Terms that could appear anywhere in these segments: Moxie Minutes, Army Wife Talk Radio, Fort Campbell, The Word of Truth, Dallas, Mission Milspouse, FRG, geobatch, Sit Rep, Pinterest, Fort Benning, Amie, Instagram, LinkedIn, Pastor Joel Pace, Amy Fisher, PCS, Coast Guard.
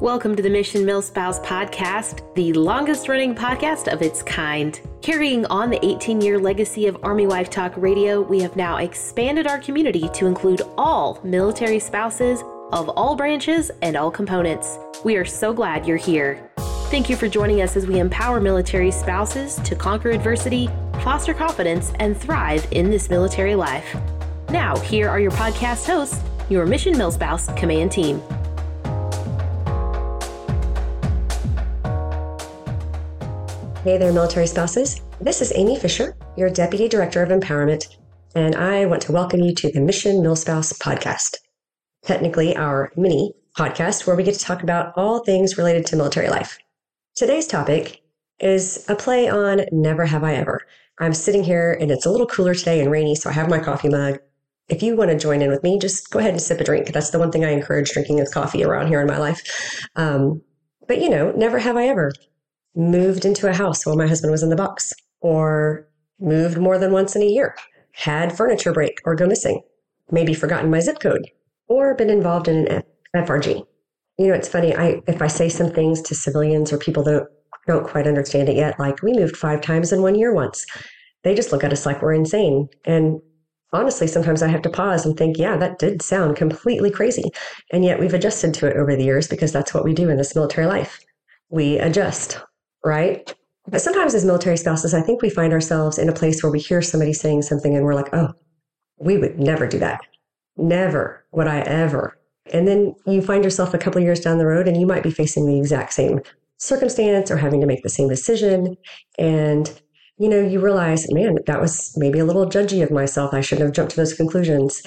Welcome to the Mission Milspouse podcast, the longest running podcast of its kind. Carrying on the 18-year legacy of Army Wife Talk Radio, we have now expanded our community to include all military spouses of all branches and all components. We are so glad you're here. Thank you for joining us as we empower military spouses to conquer adversity, foster confidence, and thrive in this military life. Now, here are your podcast hosts, your Mission Milspouse command team. Hey there, military spouses. This is Amy Fisher, your Deputy Director of Empowerment, and I want to welcome you to the Mission Milspouse podcast, technically our mini podcast where we get to talk about all things related to military life. Today's topic is a play on Never Have I Ever. I'm sitting here and it's a little cooler today and rainy, so I have my coffee mug. If you want to join in with me, just go ahead and sip a drink. That's the one thing I encourage, drinking with coffee around here in my life. But you know, never have I ever moved into a house while my husband was in the box, or moved more than once in a year, had furniture break or go missing, maybe forgotten my zip code, or been involved in an FRG. You know, it's funny. If I say some things to civilians or people that don't quite understand it yet, like we moved 5 times in 1 year once, they just look at us like we're insane. And honestly, sometimes I have to pause and think, yeah, that did sound completely crazy. And yet we've adjusted to it over the years because that's what we do in this military life. We adjust. Right? But sometimes as military spouses, I think we find ourselves in a place where we hear somebody saying something and we're like, oh, we would never do that. Never would I ever. And then you find yourself a couple of years down the road and you might be facing the exact same circumstance or having to make the same decision. And, you know, you realize, man, that was maybe a little judgy of myself. I shouldn't have jumped to those conclusions.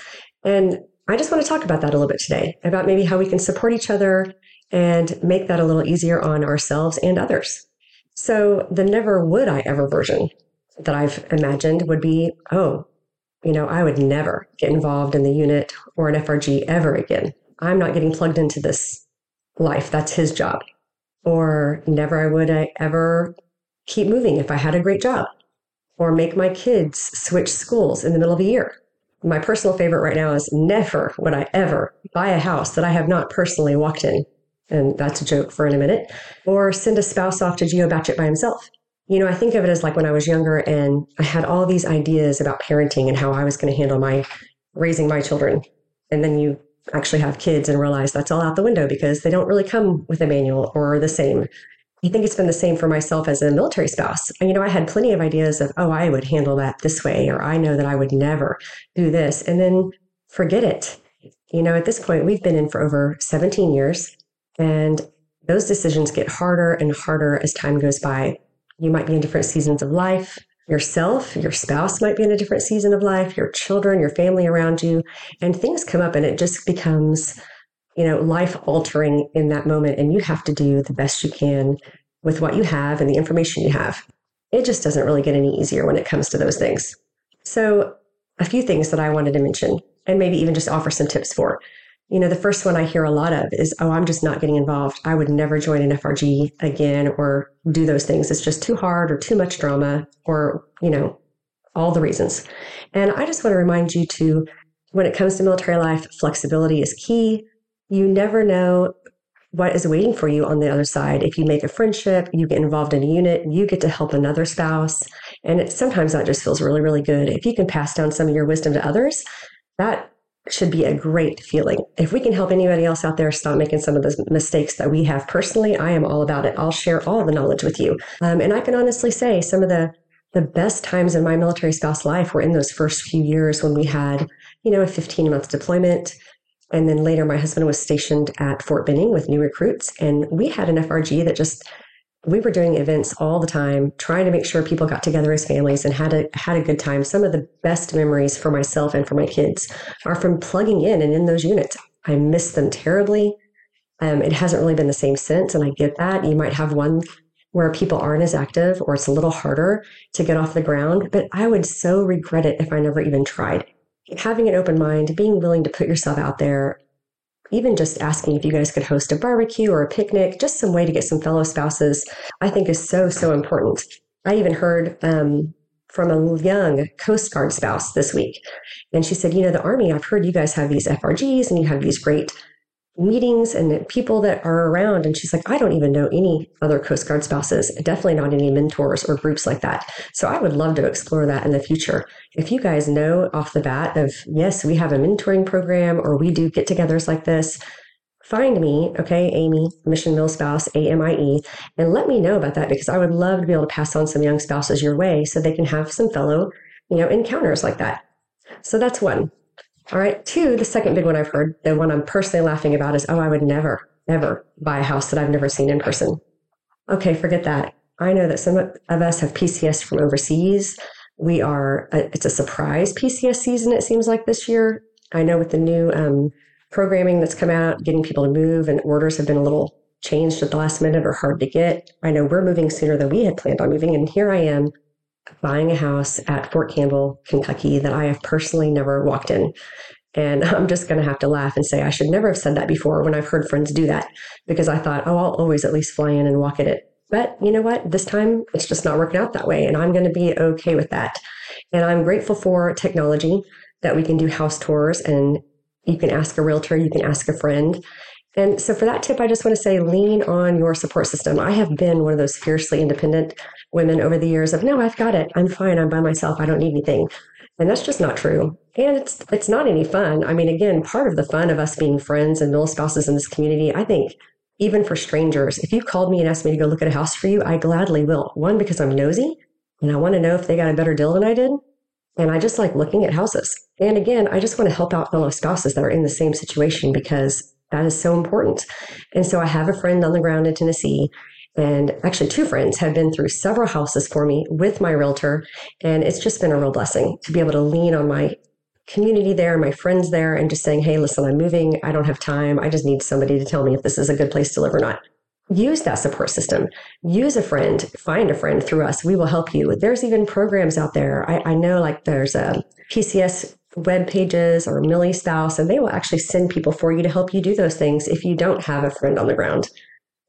And I just want to talk about that a little bit today, about maybe how we can support each other and make that a little easier on ourselves and others. So the never would I ever version that I've imagined would be, oh, you know, I would never get involved in the unit or an FRG ever again. I'm not getting plugged into this life. That's his job. Or never would I ever keep moving if I had a great job, or make my kids switch schools in the middle of a year. My personal favorite right now is never would I ever buy a house that I have not personally walked in. And that's a joke for in a minute, or send a spouse off to geobatch it by himself. You know, I think of it as like when I was younger and I had all these ideas about parenting and how I was going to handle raising my children. And then you actually have kids and realize that's all out the window because they don't really come with a manual or the same. I think it's been the same for myself as a military spouse. And, you know, I had plenty of ideas of, oh, I would handle that this way, or I know that I would never do this, and then forget it. You know, at this point, we've been in for over 17 years. And those decisions get harder and harder as time goes by. You might be in different seasons of life. Yourself, your spouse might be in a different season of life, your children, your family around you, and things come up and it just becomes, you know, life altering in that moment. And you have to do the best you can with what you have and the information you have. It just doesn't really get any easier when it comes to those things. So a few things that I wanted to mention and maybe even just offer some tips for. You know, the first one I hear a lot of is, oh, I'm just not getting involved. I would never join an FRG again or do those things. It's just too hard or too much drama or, you know, all the reasons. And I just want to remind you to, when it comes to military life, flexibility is key. You never know what is waiting for you on the other side. If you make a friendship, you get involved in a unit, you get to help another spouse. And it, sometimes that just feels really, really good. If you can pass down some of your wisdom to others, that should be a great feeling. If we can help anybody else out there stop making some of those mistakes that we have personally, I am all about it. I'll share all the knowledge with you. And I can honestly say some of the best times in my military spouse life were in those first few years when we had, you know, a 15-month deployment. And then later my husband was stationed at Fort Benning with new recruits. And we had an FRG that just, we were doing events all the time, trying to make sure people got together as families and had a good time. Some of the best memories for myself and for my kids are from plugging in and in those units. I miss them terribly. It hasn't really been the same since, and I get that. You might have one where people aren't as active or it's a little harder to get off the ground, but I would so regret it if I never even tried. Having an open mind, being willing to put yourself out there, even just asking if you guys could host a barbecue or a picnic, just some way to get some fellow spouses, I think is so, so important. I even heard from a young Coast Guard spouse this week. And she said, you know, the Army, I've heard you guys have these FRGs and you have these great meetings and the people that are around. And she's like, I don't even know any other Coast Guard spouses, definitely not any mentors or groups like that. So I would love to explore that in the future. If you guys know off the bat of, yes, we have a mentoring program or we do get-togethers like this, find me, okay, Amie, Mission Milspouse, A-M-I-E, and let me know about that because I would love to be able to pass on some young spouses your way so they can have some fellow, encounters like that. So that's one. All right, two, the second big one I've heard, the one I'm personally laughing about is, I would never, ever buy a house that I've never seen in person. Okay, forget that. I know that some of us have PCS from overseas. It's a surprise PCS season, it seems like this year. I know with the new programming that's come out, getting people to move and orders have been a little changed at the last minute or hard to get. I know we're moving sooner than we had planned on moving. And here I am buying a house at Fort Campbell, Kentucky that I have personally never walked in. And I'm just going to have to laugh and say, I should never have said that before when I've heard friends do that because I thought, I'll always at least fly in and walk at it. But you know what? This time it's just not working out that way. And I'm going to be okay with that. And I'm grateful for technology that we can do house tours and you can ask a realtor, you can ask a friend. And so for that tip, I just want to say, lean on your support system. I have been one of those fiercely independent women over the years of, no, I've got it. I'm fine. I'm by myself. I don't need anything. And that's just not true. And it's not any fun. I mean, again, part of the fun of us being friends and milspouses in this community, I think even for strangers, if you called me and asked me to go look at a house for you, I gladly will. One, because I'm nosy and I want to know if they got a better deal than I did. And I just like looking at houses. And again, I just want to help out fellow spouses that are in the same situation because that is so important. And so I have a friend on the ground in Tennessee, and actually two friends have been through several houses for me with my realtor. And it's just been a real blessing to be able to lean on my community there, my friends there, and just saying, hey, listen, I'm moving. I don't have time. I just need somebody to tell me if this is a good place to live or not. Use that support system. Use a friend. Find a friend through us. We will help you. There's even programs out there. I know like there's a PCS web pages or Milspouse, and they will actually send people for you to help you do those things if you don't have a friend on the ground.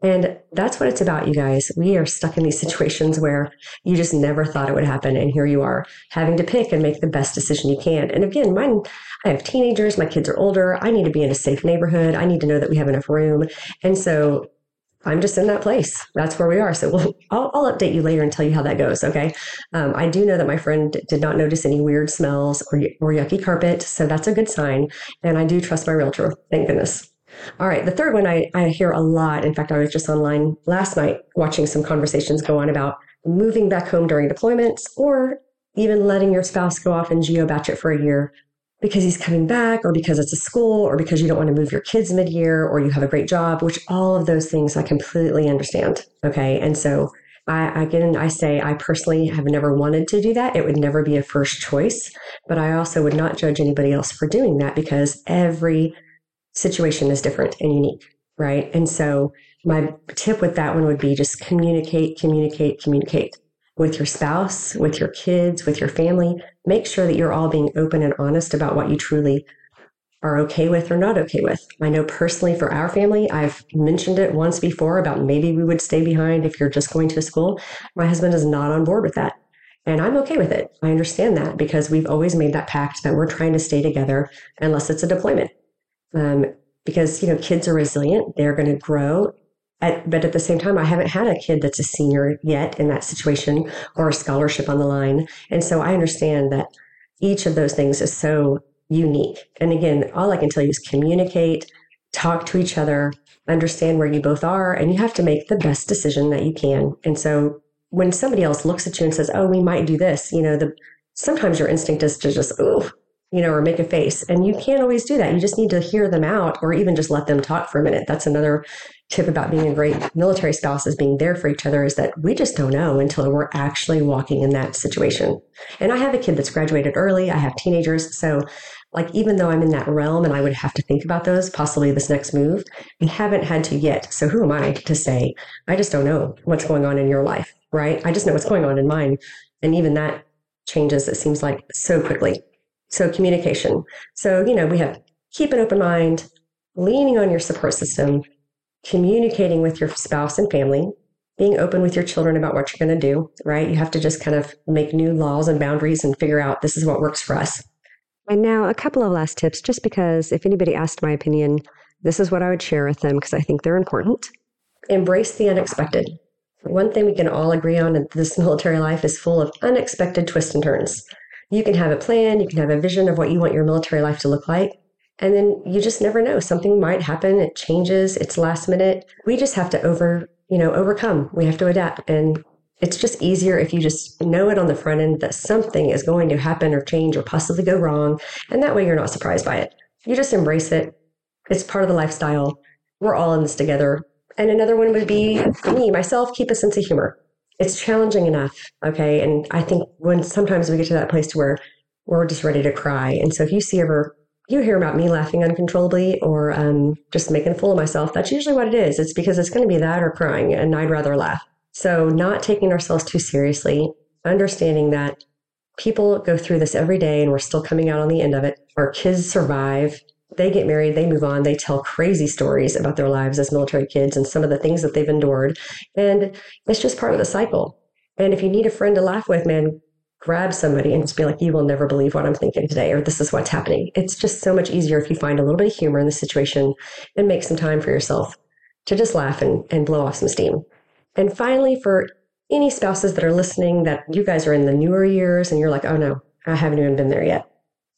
And that's what it's about, you guys. We are stuck in these situations where you just never thought it would happen. And here you are having to pick and make the best decision you can. And again, I have teenagers. My kids are older. I need to be in a safe neighborhood. I need to know that we have enough room. And so I'm just in that place. That's where we are. So I'll update you later and tell you how that goes. Okay. I do know that my friend did not notice any weird smells or yucky carpet. So that's a good sign. And I do trust my realtor. Thank goodness. All right. The third one I hear a lot. In fact, I was just online last night watching some conversations go on about moving back home during deployments or even letting your spouse go off and geo-batch it for a year because he's coming back or because it's a school or because you don't want to move your kids mid-year or you have a great job, which all of those things I completely understand. Okay. And so I say I personally have never wanted to do that. It would never be a first choice, but I also would not judge anybody else for doing that because every situation is different and unique. Right. And so my tip with that one would be just communicate with your spouse, with your kids, with your family. Make sure that you're all being open and honest about what you truly are okay with or not okay with. I know personally for our family, I've mentioned it once before about maybe we would stay behind if you're just going to a school. My husband is not on board with that. And I'm okay with it. I understand that because we've always made that pact that we're trying to stay together unless it's a deployment. Because, kids are resilient. They're going to grow. But at the same time, I haven't had a kid that's a senior yet in that situation or a scholarship on the line. And so I understand that each of those things is so unique. And again, all I can tell you is communicate, talk to each other, understand where you both are, and you have to make the best decision that you can. And so when somebody else looks at you and says, oh, we might do this, sometimes your instinct is to just, or make a face. And you can't always do that. You just need to hear them out or even just let them talk for a minute. That's another tip about being a great military spouse is being there for each other is that we just don't know until we're actually walking in that situation. And I have a kid that's graduated early. I have teenagers. So even though I'm in that realm and I would have to think about those, possibly this next move, I haven't had to yet. So who am I to say, I just don't know what's going on in your life, right? I just know what's going on in mine. And even that changes, it seems like, so quickly. So communication. So, we have keep an open mind, leaning on your support system, communicating with your spouse and family, being open with your children about what you're going to do, right? You have to just kind of make new laws and boundaries and figure out this is what works for us. And now a couple of last tips, just because if anybody asked my opinion, This is what I would share with them because I think they're important. Embrace the unexpected. One thing we can all agree on in this military life is full of unexpected twists and turns. You can have a plan, you can have a vision of what you want your military life to look like, and then you just never know. Something might happen, it changes, it's last minute. We just have to overcome. We have to adapt. And it's just easier if you just know it on the front end that something is going to happen or change or possibly go wrong. And that way you're not surprised by it. You just embrace it. It's part of the lifestyle. We're all in this together. And another one would be myself, keep a sense of humor. It's challenging enough, okay? And I think when sometimes we get to that place to where we're just ready to cry. And so if you hear about me laughing uncontrollably or just making a fool of myself, that's usually what it is. It's because it's going to be that or crying, and I'd rather laugh. So not taking ourselves too seriously, understanding that people go through this every day and we're still coming out on the end of it. Our kids survive. They get married, they move on, they tell crazy stories about their lives as military kids and some of the things that they've endured. And it's just part of the cycle. And if you need a friend to laugh with, man, grab somebody and just be like, you will never believe what I'm thinking today, or this is what's happening. It's just so much easier if you find a little bit of humor in the situation and make some time for yourself to just laugh and blow off some steam. And finally, for any spouses that are listening, that you guys are in the newer years and you're like, oh no, I haven't even been there yet.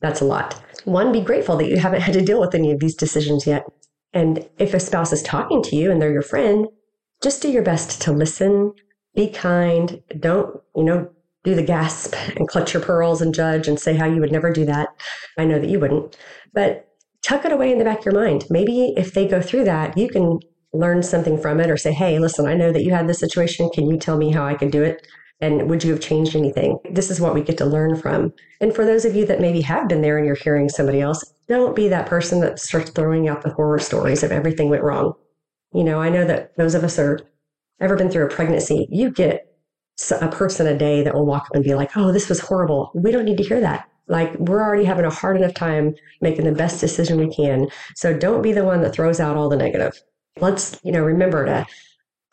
That's a lot. One, be grateful that you haven't had to deal with any of these decisions yet. And if a spouse is talking to you and they're your friend, just do your best to listen, be kind. Don't, do the gasp and clutch your pearls and judge and say how you would never do that. I know that you wouldn't, but tuck it away in the back of your mind. Maybe if they go through that, you can learn something from it or say, hey, listen, I know that you had this situation. Can you tell me how I could do it? And would you have changed anything? This is what we get to learn from. And for those of you that maybe have been there and you're hearing somebody else, don't be that person that starts throwing out the horror stories of everything went wrong. I know that those of us who have ever been through a pregnancy, you get a person a day that will walk up and be like, oh, this was horrible. We don't need to hear that. We're already having a hard enough time making the best decision we can. So don't be the one that throws out all the negative. Let's, remember to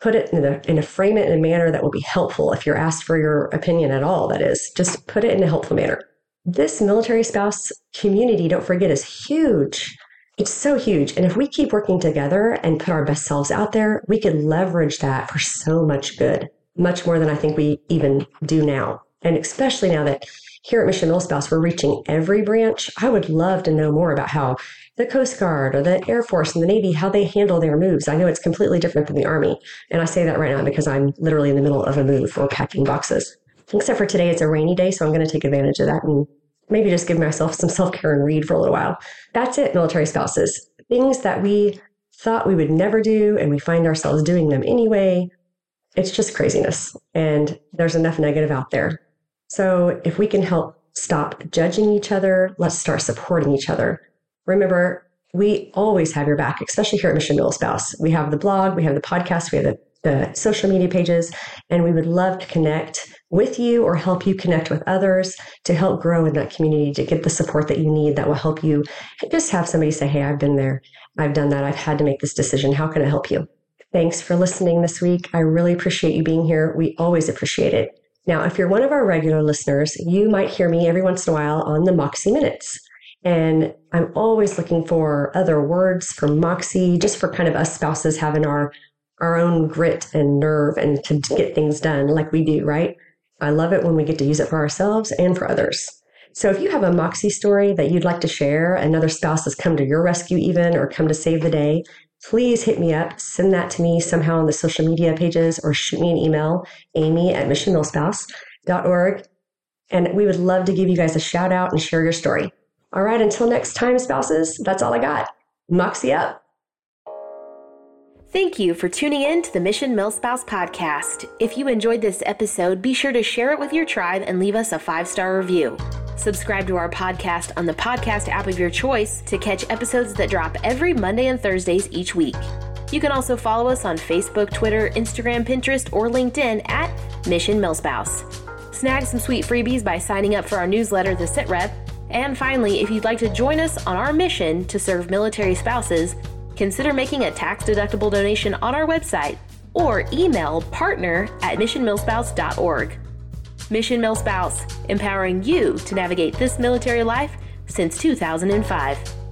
put it in a frame it in a manner that will be helpful. If you're asked for your opinion at all, that is, just put it in a helpful manner. This military spouse community, don't forget, is huge. It's so huge. And if we keep working together and put our best selves out there, we can leverage that for so much good, much more than I think we even do now. And especially now that here at Mission Milspouse, we're reaching every branch. I would love to know more about how the Coast Guard or the Air Force and the Navy, how they handle their moves. I know it's completely different than the Army. And I say that right now because I'm literally in the middle of a move or packing boxes. Except for today, it's a rainy day, so I'm going to take advantage of that and maybe just give myself some self-care and read for a little while. That's it, military spouses. Things that we thought we would never do and we find ourselves doing them anyway. It's just craziness. And there's enough negative out there. So if we can help stop judging each other, let's start supporting each other. Remember, we always have your back, especially here at Mission Milspouse. We have the blog, we have the podcast, we have the social media pages, and we would love to connect with you or help you connect with others to help grow in that community, to get the support that you need that will help you just have somebody say, hey, I've been there, I've done that, I've had to make this decision. How can I help you? Thanks for listening this week. I really appreciate you being here. We always appreciate it. Now, if you're one of our regular listeners, you might hear me every once in a while on the Moxie Minutes. And I'm always looking for other words for Moxie, just for kind of us spouses having our own grit and nerve and to get things done like we do, right? I love it when we get to use it for ourselves and for others. So if you have a Moxie story that you'd like to share, another spouse has come to your rescue even, or come to save the day, please hit me up, send that to me somehow on the social media pages, or shoot me an email, amy@missionmilspouse.org. And we would love to give you guys a shout out and share your story. All right, until next time, spouses, that's all I got. Moxie up. Thank you for tuning in to the Mission Milspouse podcast. If you enjoyed this episode, be sure to share it with your tribe and leave us a 5-star review. Subscribe to our podcast on the podcast app of your choice to catch episodes that drop every Monday and Thursdays each week. You can also follow us on Facebook, Twitter, Instagram, Pinterest, or LinkedIn at Mission Milspouse. Snag some sweet freebies by signing up for our newsletter, The Sit Rep. And finally, if you'd like to join us on our mission to serve military spouses, consider making a tax-deductible donation on our website or email partner@missionmilspouse.org. Mission Milspouse, empowering you to navigate this military life since 2005.